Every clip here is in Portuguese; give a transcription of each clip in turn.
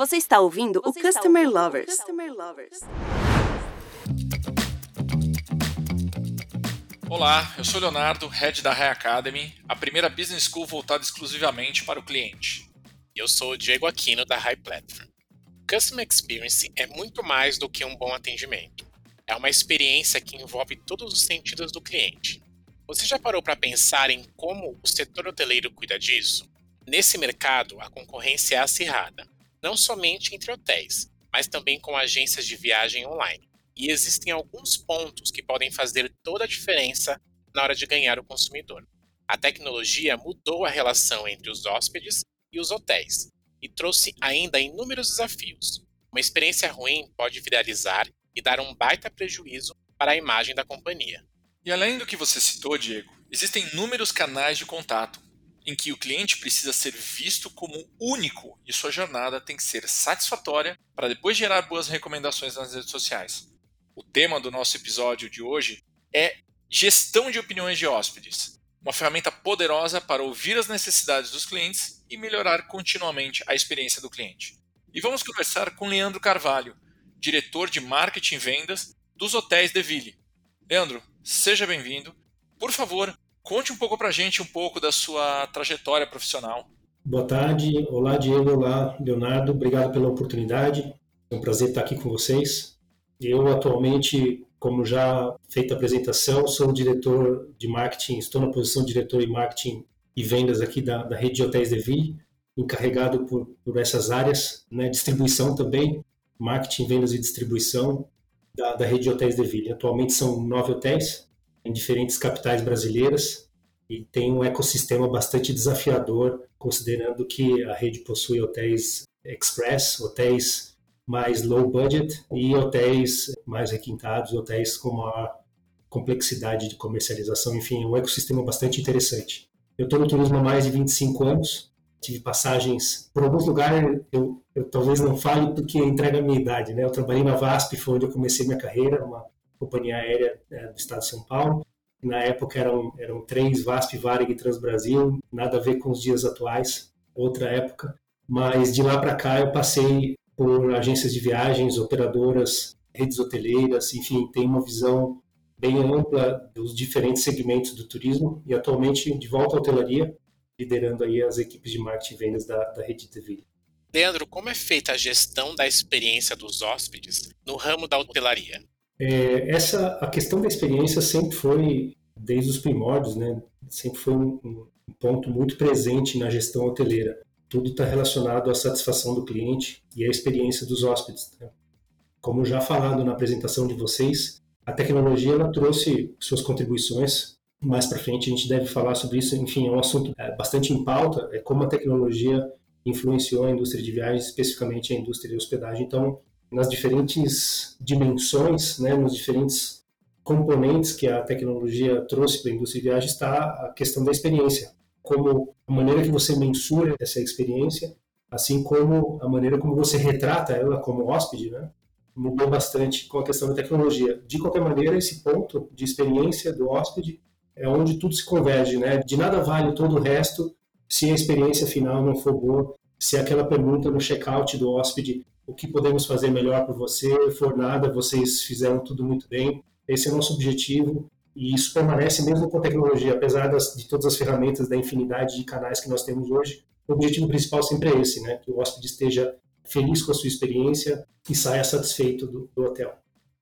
Você está ouvindo o Customer Lovers. Olá, eu sou o Leonardo, Head da High Academy, a primeira business school voltada exclusivamente para o cliente. E eu sou o Diego Aquino, da High Platform. Customer Experience é muito mais do que um bom atendimento. É uma experiência que envolve todos os sentidos do cliente. Você já parou para pensar em como o setor hoteleiro cuida disso? Nesse mercado, a concorrência é acirrada, não somente entre hotéis, mas também com agências de viagem online. E existem alguns pontos que podem fazer toda a diferença na hora de ganhar o consumidor. A tecnologia mudou a relação entre os hóspedes e os hotéis e trouxe ainda inúmeros desafios. Uma experiência ruim pode viralizar e dar um baita prejuízo para a imagem da companhia. E além do que você citou, Diego, existem inúmeros canais de contato em que o cliente precisa ser visto como único e sua jornada tem que ser satisfatória para depois gerar boas recomendações nas redes sociais. O tema do nosso episódio de hoje é gestão de opiniões de hóspedes, uma ferramenta poderosa para ouvir as necessidades dos clientes e melhorar continuamente a experiência do cliente. E vamos conversar com Leandro Carvalho, diretor de Marketing e Vendas dos Hotéis Deville. Leandro, seja bem-vindo. Por favor, conte um pouco para a gente da sua trajetória profissional. Boa tarde. Olá, Diego. Olá, Leonardo. Obrigado pela oportunidade. É um prazer estar aqui com vocês. Eu atualmente, como já feita a apresentação, sou diretor de marketing, estou na posição de diretor de marketing e vendas aqui da rede de Hotéis Deville, encarregado por essas áreas, né? Distribuição também, marketing, vendas e distribuição da rede de Hotéis Deville. Atualmente são 9 hotéis em diferentes capitais brasileiras e tem um ecossistema bastante desafiador, considerando que a rede possui hotéis express, hotéis mais low budget e hotéis mais requintados, hotéis com maior complexidade de comercialização, enfim, é um ecossistema bastante interessante. Eu estou no turismo há mais de 25 anos, tive passagens por alguns lugares, eu talvez não fale porque entrega a minha idade, né? Eu trabalhei na VASP, foi onde eu comecei minha carreira, uma companhia aérea do estado de São Paulo. Na época eram 3, VASP, Varig e Transbrasil, nada a ver com os dias atuais, outra época. Mas de lá para cá eu passei por agências de viagens, operadoras, redes hoteleiras, enfim, tem uma visão bem ampla dos diferentes segmentos do turismo e atualmente de volta à hotelaria, liderando aí as equipes de marketing e vendas da rede Deville. Leandro, como é feita a gestão da experiência dos hóspedes no ramo da hotelaria? A questão da experiência sempre foi, desde os primórdios, né, sempre foi um ponto muito presente na gestão hoteleira. Tudo está relacionado à satisfação do cliente e à experiência dos hóspedes. Como já falado na apresentação de vocês, a tecnologia ela trouxe suas contribuições. Mais para frente a gente deve falar sobre isso. Enfim, é um assunto bastante em pauta, é como a tecnologia influenciou a indústria de viagens, especificamente a indústria de hospedagem. Então, nas diferentes dimensões, né, nos diferentes componentes que a tecnologia trouxe para a indústria de viagens está a questão da experiência. Como a maneira que você mensura essa experiência, assim como a maneira como você retrata ela como hóspede, né? Mudou bastante com a questão da tecnologia. De qualquer maneira, esse ponto de experiência do hóspede é onde tudo se converge, né? De nada vale todo o resto se a experiência final não for boa, se aquela pergunta no check-out do hóspede, o que podemos fazer melhor por você, for nada, vocês fizeram tudo muito bem, esse é o nosso objetivo. E isso permanece mesmo com a tecnologia, apesar de todas as ferramentas, da infinidade de canais que nós temos hoje. O objetivo principal sempre é esse, né? Que o hóspede esteja feliz com a sua experiência e saia satisfeito do hotel.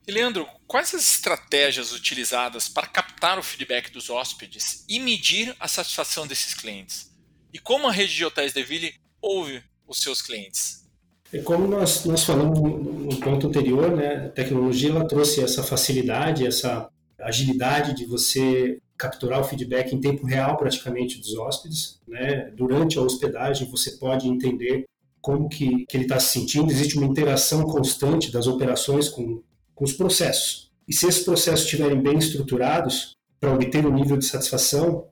E Leandro, quais as estratégias utilizadas para captar o feedback dos hóspedes e medir a satisfação desses clientes? E como a rede de Hotéis Deville ouve os seus clientes? E como nós falamos no ponto anterior, né? A tecnologia ela trouxe essa facilidade, essa agilidade de você capturar o feedback em tempo real praticamente dos hóspedes, né? Durante a hospedagem você pode entender como que ele está se sentindo, existe uma interação constante das operações com os processos. E se esses processos estiverem bem estruturados para obter um nível de satisfação,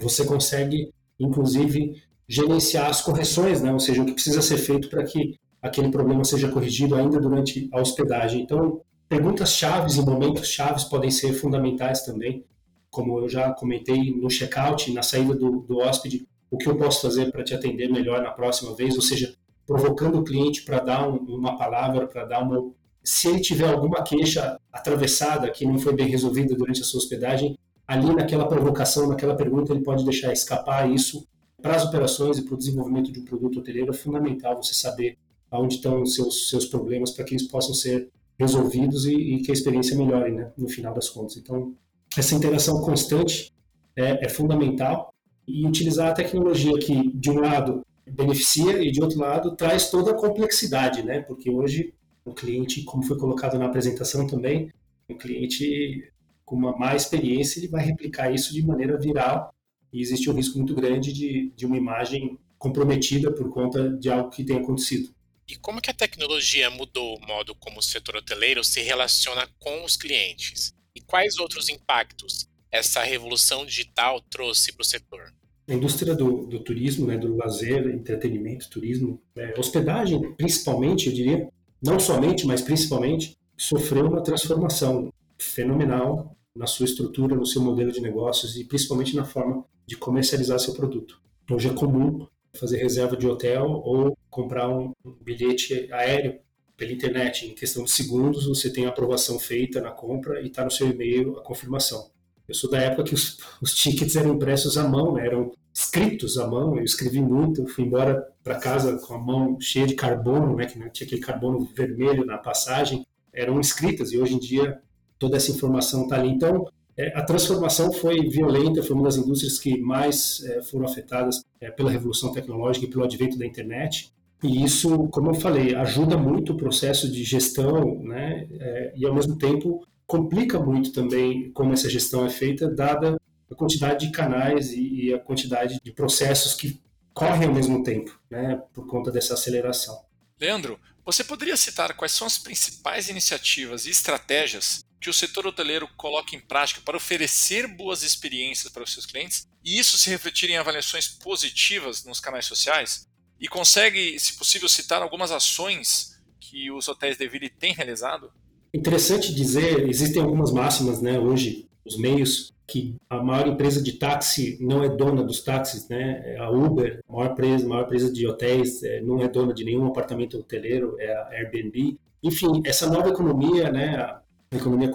você consegue, inclusive, gerenciar as correções, né? Ou seja, o que precisa ser feito para que aquele problema seja corrigido ainda durante a hospedagem. Então, perguntas chaves e momentos chaves podem ser fundamentais também, como eu já comentei no check-out, na saída do hóspede, o que eu posso fazer para te atender melhor na próxima vez, ou seja, provocando o cliente para dar uma palavra, para dar uma... Se ele tiver alguma queixa atravessada que não foi bem resolvida durante a sua hospedagem, ali naquela provocação, naquela pergunta, ele pode deixar escapar isso. Para as operações e para o desenvolvimento de um produto hoteleiro é fundamental você saber aonde estão os seus problemas para que eles possam ser resolvidos e que a experiência melhore, né, no final das contas. Então, essa interação constante é fundamental e utilizar a tecnologia que, de um lado, beneficia e, de outro lado, traz toda a complexidade, né? Porque hoje o cliente, como foi colocado na apresentação também, o cliente com uma má experiência ele vai replicar isso de maneira viral e existe um risco muito grande de uma imagem comprometida por conta de algo que tenha acontecido. E como que a tecnologia mudou o modo como o setor hoteleiro se relaciona com os clientes? E quais outros impactos essa revolução digital trouxe para o setor? A indústria do turismo, né, do lazer, entretenimento, turismo, hospedagem principalmente, eu diria, não somente, mas principalmente, sofreu uma transformação fenomenal na sua estrutura, no seu modelo de negócios e principalmente na forma de comercializar seu produto. Hoje é comum fazer reserva de hotel ou comprar um bilhete aéreo pela internet. Em questão de segundos, você tem a aprovação feita na compra e está no seu e-mail a confirmação. Eu sou da época que os tickets eram impressos à mão, né? Eram escritos à mão, eu escrevi muito, eu fui embora para casa com a mão cheia de carbono, né? Que tinha aquele carbono vermelho na passagem, eram escritas e hoje em dia toda essa informação está ali. Então, a transformação foi violenta, foi uma das indústrias que mais foram afetadas pela revolução tecnológica e pelo advento da internet. E isso, como eu falei, ajuda muito o processo de gestão, né? E, ao mesmo tempo, complica muito também como essa gestão é feita, dada a quantidade de canais e a quantidade de processos que correm ao mesmo tempo, né? Por conta dessa aceleração. Leandro, você poderia citar quais são as principais iniciativas e estratégias que o setor hoteleiro coloca em prática para oferecer boas experiências para os seus clientes e isso se refletir em avaliações positivas nos canais sociais? E consegue, se possível, citar algumas ações que os Hotéis Deville têm realizado? Interessante dizer, existem algumas máximas, né, hoje, os meios, que a maior empresa de táxi não é dona dos táxis, né? A Uber, a maior empresa de hotéis, não é dona de nenhum apartamento hoteleiro, é a Airbnb. Enfim, essa nova economia, né, a economia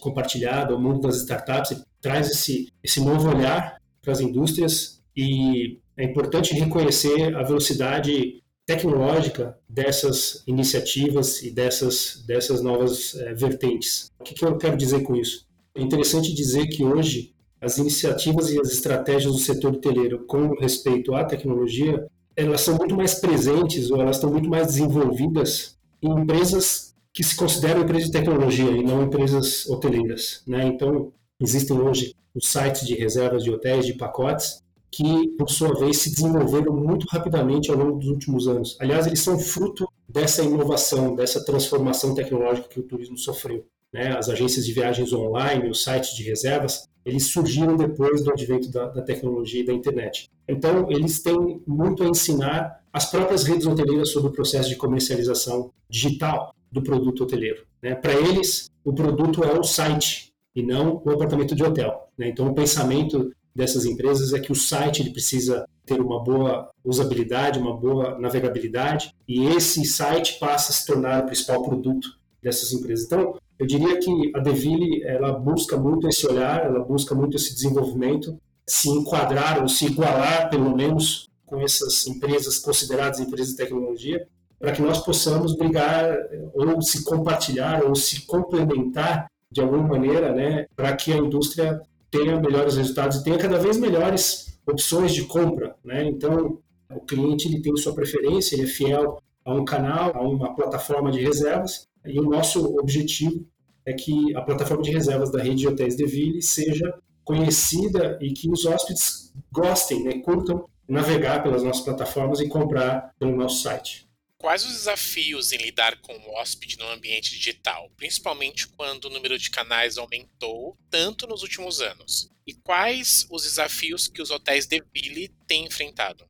compartilhada, o mundo das startups, traz esse novo olhar para as indústrias e é importante reconhecer a velocidade tecnológica dessas iniciativas e dessas novas vertentes. O que eu quero dizer com isso? É interessante dizer que hoje as iniciativas e as estratégias do setor hoteleiro com respeito à tecnologia, elas são muito mais presentes ou elas estão muito mais desenvolvidas em empresas que se consideram empresas de tecnologia e não empresas hoteleiras, né? Então, existem hoje os sites de reservas de hotéis, de pacotes, que, por sua vez, se desenvolveram muito rapidamente ao longo dos últimos anos. Aliás, eles são fruto dessa inovação, dessa transformação tecnológica que o turismo sofreu, né? As agências de viagens online, os sites de reservas, eles surgiram depois do advento da tecnologia e da internet. Então, eles têm muito a ensinar as próprias redes hoteleiras sobre o processo de comercialização digital do produto hoteleiro, né? Para eles, o produto é o site e não o apartamento de hotel, né? Então, o pensamento dessas empresas é que o site ele precisa ter uma boa usabilidade, uma boa navegabilidade e esse site passa a se tornar o principal produto dessas empresas. Então, eu diria que a Deville ela busca muito esse olhar, ela busca muito esse desenvolvimento, se enquadrar ou se igualar, pelo menos, com essas empresas consideradas empresas de tecnologia, para que nós possamos brigar ou se compartilhar ou se complementar de alguma maneira, né, para que a indústria tenha melhores resultados e tenha cada vez melhores opções de compra, né? Então, o cliente ele tem sua preferência, ele é fiel a um canal, a uma plataforma de reservas e o nosso objetivo é que a plataforma de reservas da rede de Hotéis Deville seja conhecida e que os hóspedes gostem, né, curtam navegar pelas nossas plataformas e comprar pelo nosso site. Quais os desafios em lidar com o hóspede no ambiente digital, principalmente quando o número de canais aumentou tanto nos últimos anos? E quais os desafios que os Hotéis Deville têm enfrentado?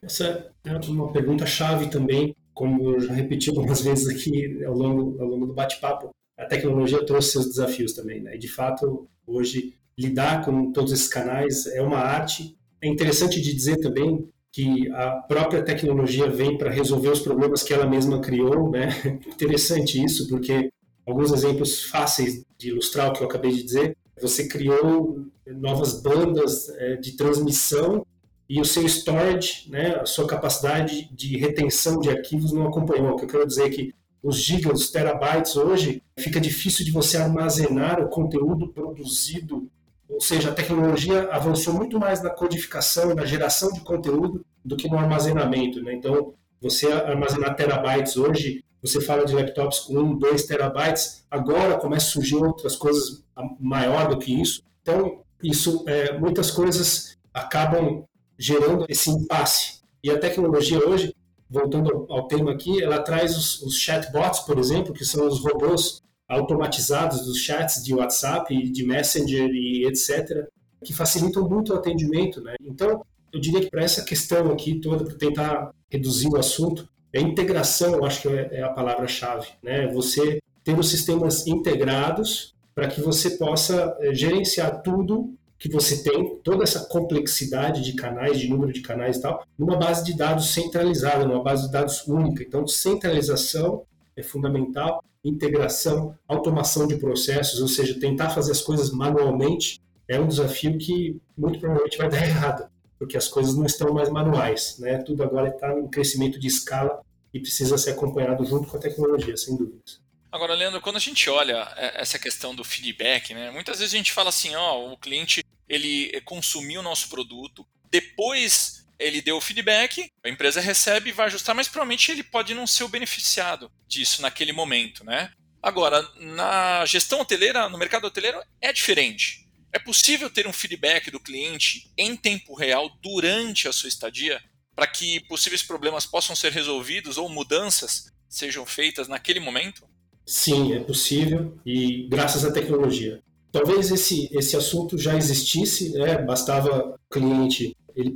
Essa é uma pergunta-chave também, como eu já repeti algumas vezes aqui ao longo do bate-papo. A tecnologia trouxe seus desafios também, né? E de fato, hoje, lidar com todos esses canais é uma arte. É interessante de dizer também que a própria tecnologia vem para resolver os problemas que ela mesma criou, né? Interessante isso, porque alguns exemplos fáceis de ilustrar o que eu acabei de dizer, você criou novas bandas de transmissão e o seu storage, né, a sua capacidade de retenção de arquivos não acompanhou. O que eu quero dizer é que os gigas, os terabytes hoje, fica difícil de você armazenar o conteúdo produzido, ou seja, a tecnologia avançou muito mais na codificação e na geração de conteúdo do que no armazenamento, né? Então, você armazenar terabytes hoje, você fala de laptops com 1, 2 terabytes, agora começa a surgir outras coisas maior do que isso. Então, isso, muitas coisas acabam gerando esse impasse. E a tecnologia hoje, voltando ao tema aqui, ela traz os chatbots, por exemplo, que são os robôs automatizados dos chats de WhatsApp e de Messenger e etc., que facilitam muito o atendimento, né? Então, eu diria que para essa questão aqui toda, para tentar reduzir o assunto, a integração, eu acho que é a palavra-chave, né? Você ter os sistemas integrados para que você possa gerenciar tudo que você tem, toda essa complexidade de canais, de número de canais e tal, numa base de dados centralizada, numa base de dados única. Então, centralização é fundamental, integração, automação de processos, ou seja, tentar fazer as coisas manualmente é um desafio que muito provavelmente vai dar errado, porque as coisas não estão mais manuais, né? Tudo agora está em crescimento de escala e precisa ser acompanhado junto com a tecnologia, sem dúvidas. Agora, Leandro, quando a gente olha essa questão do feedback, né, muitas vezes a gente fala assim, ó, o cliente ele consumiu o nosso produto, depois ele deu o feedback, a empresa recebe e vai ajustar, mas provavelmente ele pode não ser o beneficiado disso naquele momento, né? Agora, na gestão hoteleira, no mercado hoteleiro, é diferente. É possível ter um feedback do cliente em tempo real durante a sua estadia para que possíveis problemas possam ser resolvidos ou mudanças sejam feitas naquele momento? Sim, é possível e graças à tecnologia. Talvez esse assunto já existisse, né? Bastava o cliente ele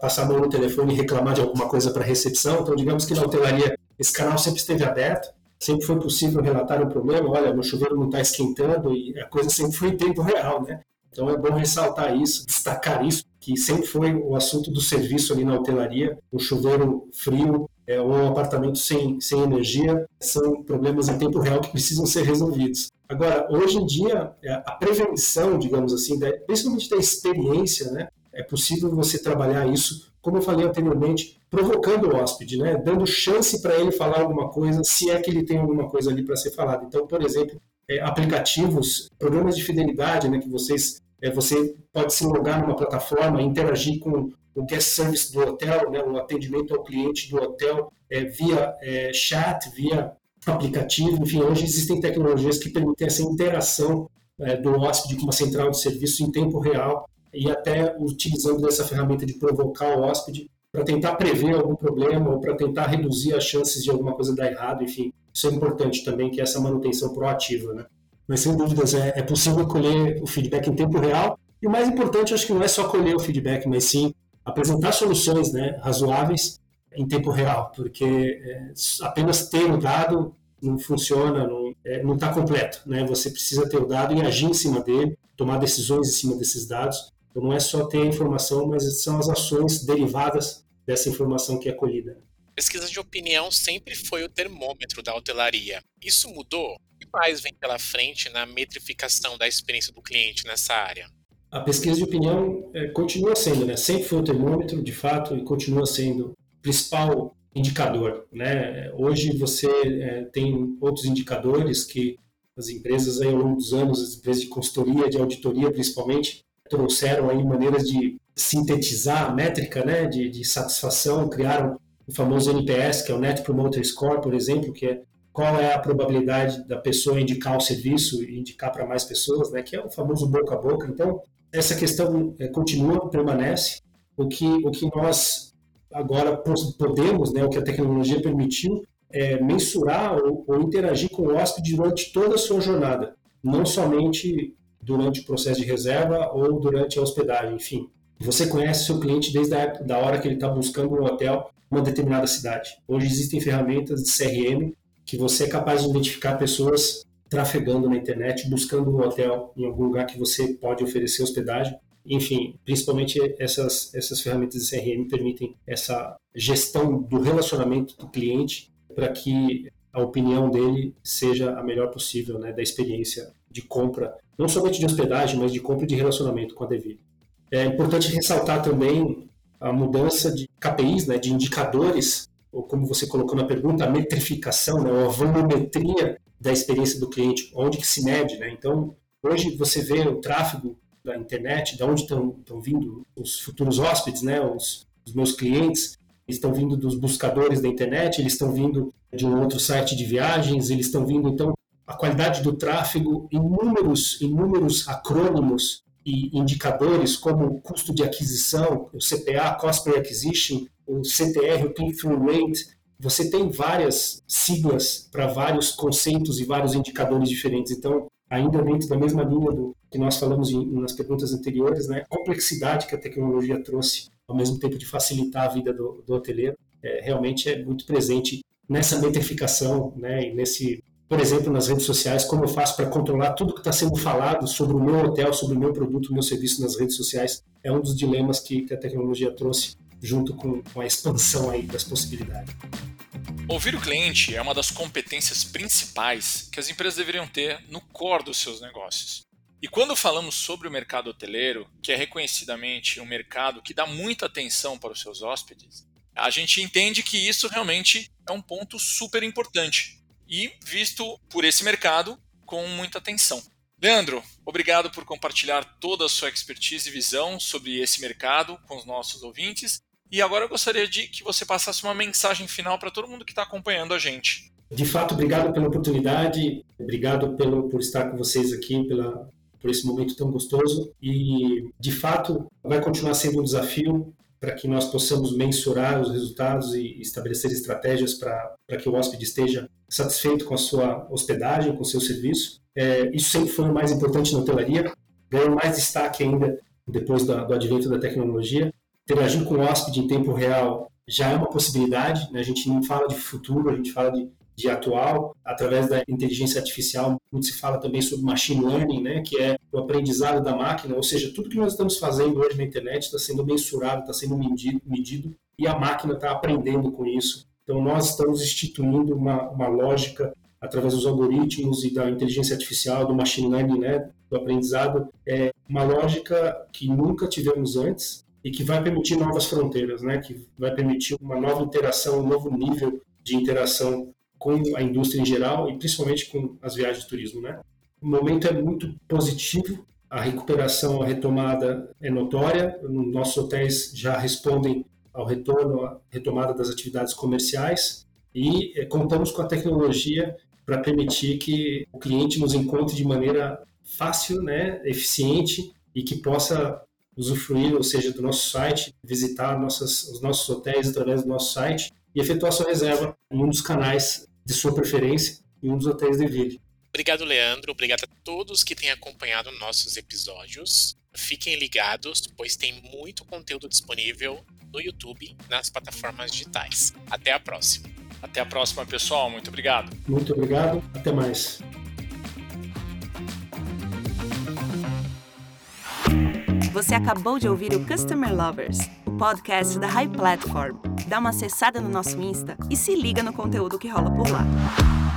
passar a mão no telefone e reclamar de alguma coisa para recepção. Então, digamos que na hotelaria esse canal sempre esteve aberto, sempre foi possível relatar um problema, olha, meu chuveiro não está esquentando, e a coisa sempre foi em tempo real, né? Então é bom ressaltar isso, destacar isso, que sempre foi o assunto do serviço ali na hotelaria, o chuveiro frio ou um apartamento sem energia, são problemas em tempo real que precisam ser resolvidos. Agora, hoje em dia, a prevenção, digamos assim, principalmente da experiência, né? É possível você trabalhar isso, como eu falei anteriormente, provocando o hóspede, né? Dando chance para ele falar alguma coisa, se é que ele tem alguma coisa ali para ser falada. Então, por exemplo, aplicativos, programas de fidelidade, né? Que você pode se logar numa plataforma, interagir com o guest service do hotel, né? O atendimento ao cliente do hotel via chat, via aplicativo. Enfim, hoje existem tecnologias que permitem essa interação do hóspede com uma central de serviço em tempo real, e até utilizando essa ferramenta de provocar o hóspede para tentar prever algum problema ou para tentar reduzir as chances de alguma coisa dar errado, enfim. Isso é importante também, que é essa manutenção proativa, né? Mas, sem dúvidas, é possível colher o feedback em tempo real. E o mais importante, acho que não é só colher o feedback, mas sim apresentar soluções, né, razoáveis em tempo real, porque apenas ter o dado não funciona, não está completo, né? Você precisa ter o dado e agir em cima dele, tomar decisões em cima desses dados. Então, não é só ter a informação, mas são as ações derivadas dessa informação que é colhida. Pesquisa de opinião sempre foi o termômetro da hotelaria. Isso mudou? O que mais vem pela frente na metrificação da experiência do cliente nessa área? A pesquisa de opinião continua sendo, né? Sempre foi o termômetro, de fato, e continua sendo o principal indicador, né? Hoje você tem outros indicadores que as empresas, aí, ao longo dos anos, as empresas de consultoria, de auditoria principalmente, trouxeram aí maneiras de sintetizar a métrica, né, de satisfação, criaram o famoso NPS, que é o Net Promoter Score, por exemplo, que é qual é a probabilidade da pessoa indicar o serviço e indicar para mais pessoas, né, que é o famoso boca a boca. Então, essa questão continua, permanece. O que nós agora podemos, né, o que a tecnologia permitiu, é mensurar ou interagir com o hóspede durante toda a sua jornada, não somente durante o processo de reserva ou durante a hospedagem, enfim. Você conhece seu cliente desde da hora que ele está buscando um hotel em uma determinada cidade. Hoje existem ferramentas de CRM que você é capaz de identificar pessoas trafegando na internet, buscando um hotel em algum lugar que você pode oferecer hospedagem. Enfim, principalmente essas ferramentas de CRM permitem essa gestão do relacionamento do cliente para que a opinião dele seja a melhor possível, né, da experiência de compra, não somente de hospedagem, mas de compra e de relacionamento com a Deville. É importante ressaltar também a mudança de KPIs, né, de indicadores, ou como você colocou na pergunta, a metrificação, né, ou a volumetria da experiência do cliente, onde que se mede, né? Então, hoje você vê o tráfego da internet, de onde estão vindo os futuros hóspedes, né, os meus clientes, eles estão vindo dos buscadores da internet, eles estão vindo de um outro site de viagens, eles estão vindo, então, a qualidade do tráfego, inúmeros acrônimos e indicadores como o custo de aquisição, o CPA, Cost Per Acquisition, o CTR, o Click-Through Rate. Você tem várias siglas para vários conceitos e vários indicadores diferentes. Então, ainda dentro da mesma linha do que nós falamos nas perguntas anteriores, né, a complexidade que a tecnologia trouxe, ao mesmo tempo de facilitar a vida do hoteleiro, realmente é muito presente nessa metrificação, né, e nesse... Por exemplo, nas redes sociais, como eu faço para controlar tudo que está sendo falado sobre o meu hotel, sobre o meu produto, o meu serviço nas redes sociais, é um dos dilemas que a tecnologia trouxe junto com a expansão aí das possibilidades. Ouvir o cliente é uma das competências principais que as empresas deveriam ter no core dos seus negócios. E quando falamos sobre o mercado hoteleiro, que é reconhecidamente um mercado que dá muita atenção para os seus hóspedes, a gente entende que isso realmente é um ponto super importante e visto por esse mercado com muita atenção. Leandro, obrigado por compartilhar toda a sua expertise e visão sobre esse mercado com os nossos ouvintes. E agora eu gostaria de que você passasse uma mensagem final para todo mundo que está acompanhando a gente. De fato, obrigado pela oportunidade, obrigado por estar com vocês aqui, por esse momento tão gostoso. E, de fato, vai continuar sendo um desafio para que nós possamos mensurar os resultados e estabelecer estratégias para que o hóspede esteja satisfeito com a sua hospedagem, com o seu serviço. Isso sempre foi o mais importante na hotelaria, ganhou mais destaque ainda depois do advento da tecnologia. Interagir com o hóspede em tempo real já é uma possibilidade, né? A gente não fala de futuro, a gente fala de atual. Através da inteligência artificial, muito se fala também sobre machine learning, né, que é o aprendizado da máquina, ou seja, tudo que nós estamos fazendo hoje na internet está sendo mensurado, está sendo medido, e a máquina está aprendendo com isso. Então, nós estamos instituindo uma lógica através dos algoritmos e da inteligência artificial, do machine learning, né, do aprendizado, é uma lógica que nunca tivemos antes e que vai permitir novas fronteiras, né, que vai permitir uma nova interação, um novo nível de interação com a indústria em geral e principalmente com as viagens de turismo, né? O momento é muito positivo, a recuperação, a retomada é notória, nossos hotéis já respondem ao retorno, à retomada das atividades comerciais e contamos com a tecnologia para permitir que o cliente nos encontre de maneira fácil, né, eficiente e que possa usufruir, ou seja, do nosso site, visitar os nossos hotéis através do nosso site e efetuar sua reserva em um dos canais de sua preferência, em um dos hotéis Deville. Obrigado, Leandro. Obrigado a todos que têm acompanhado nossos episódios. Fiquem ligados, pois tem muito conteúdo disponível no YouTube, nas plataformas digitais. Até a próxima. Até a próxima, pessoal. Muito obrigado. Muito obrigado. Até mais. Você acabou de ouvir o Customer Lovers, o podcast da High Platform. Dá uma acessada no nosso Insta e se liga no conteúdo que rola por lá.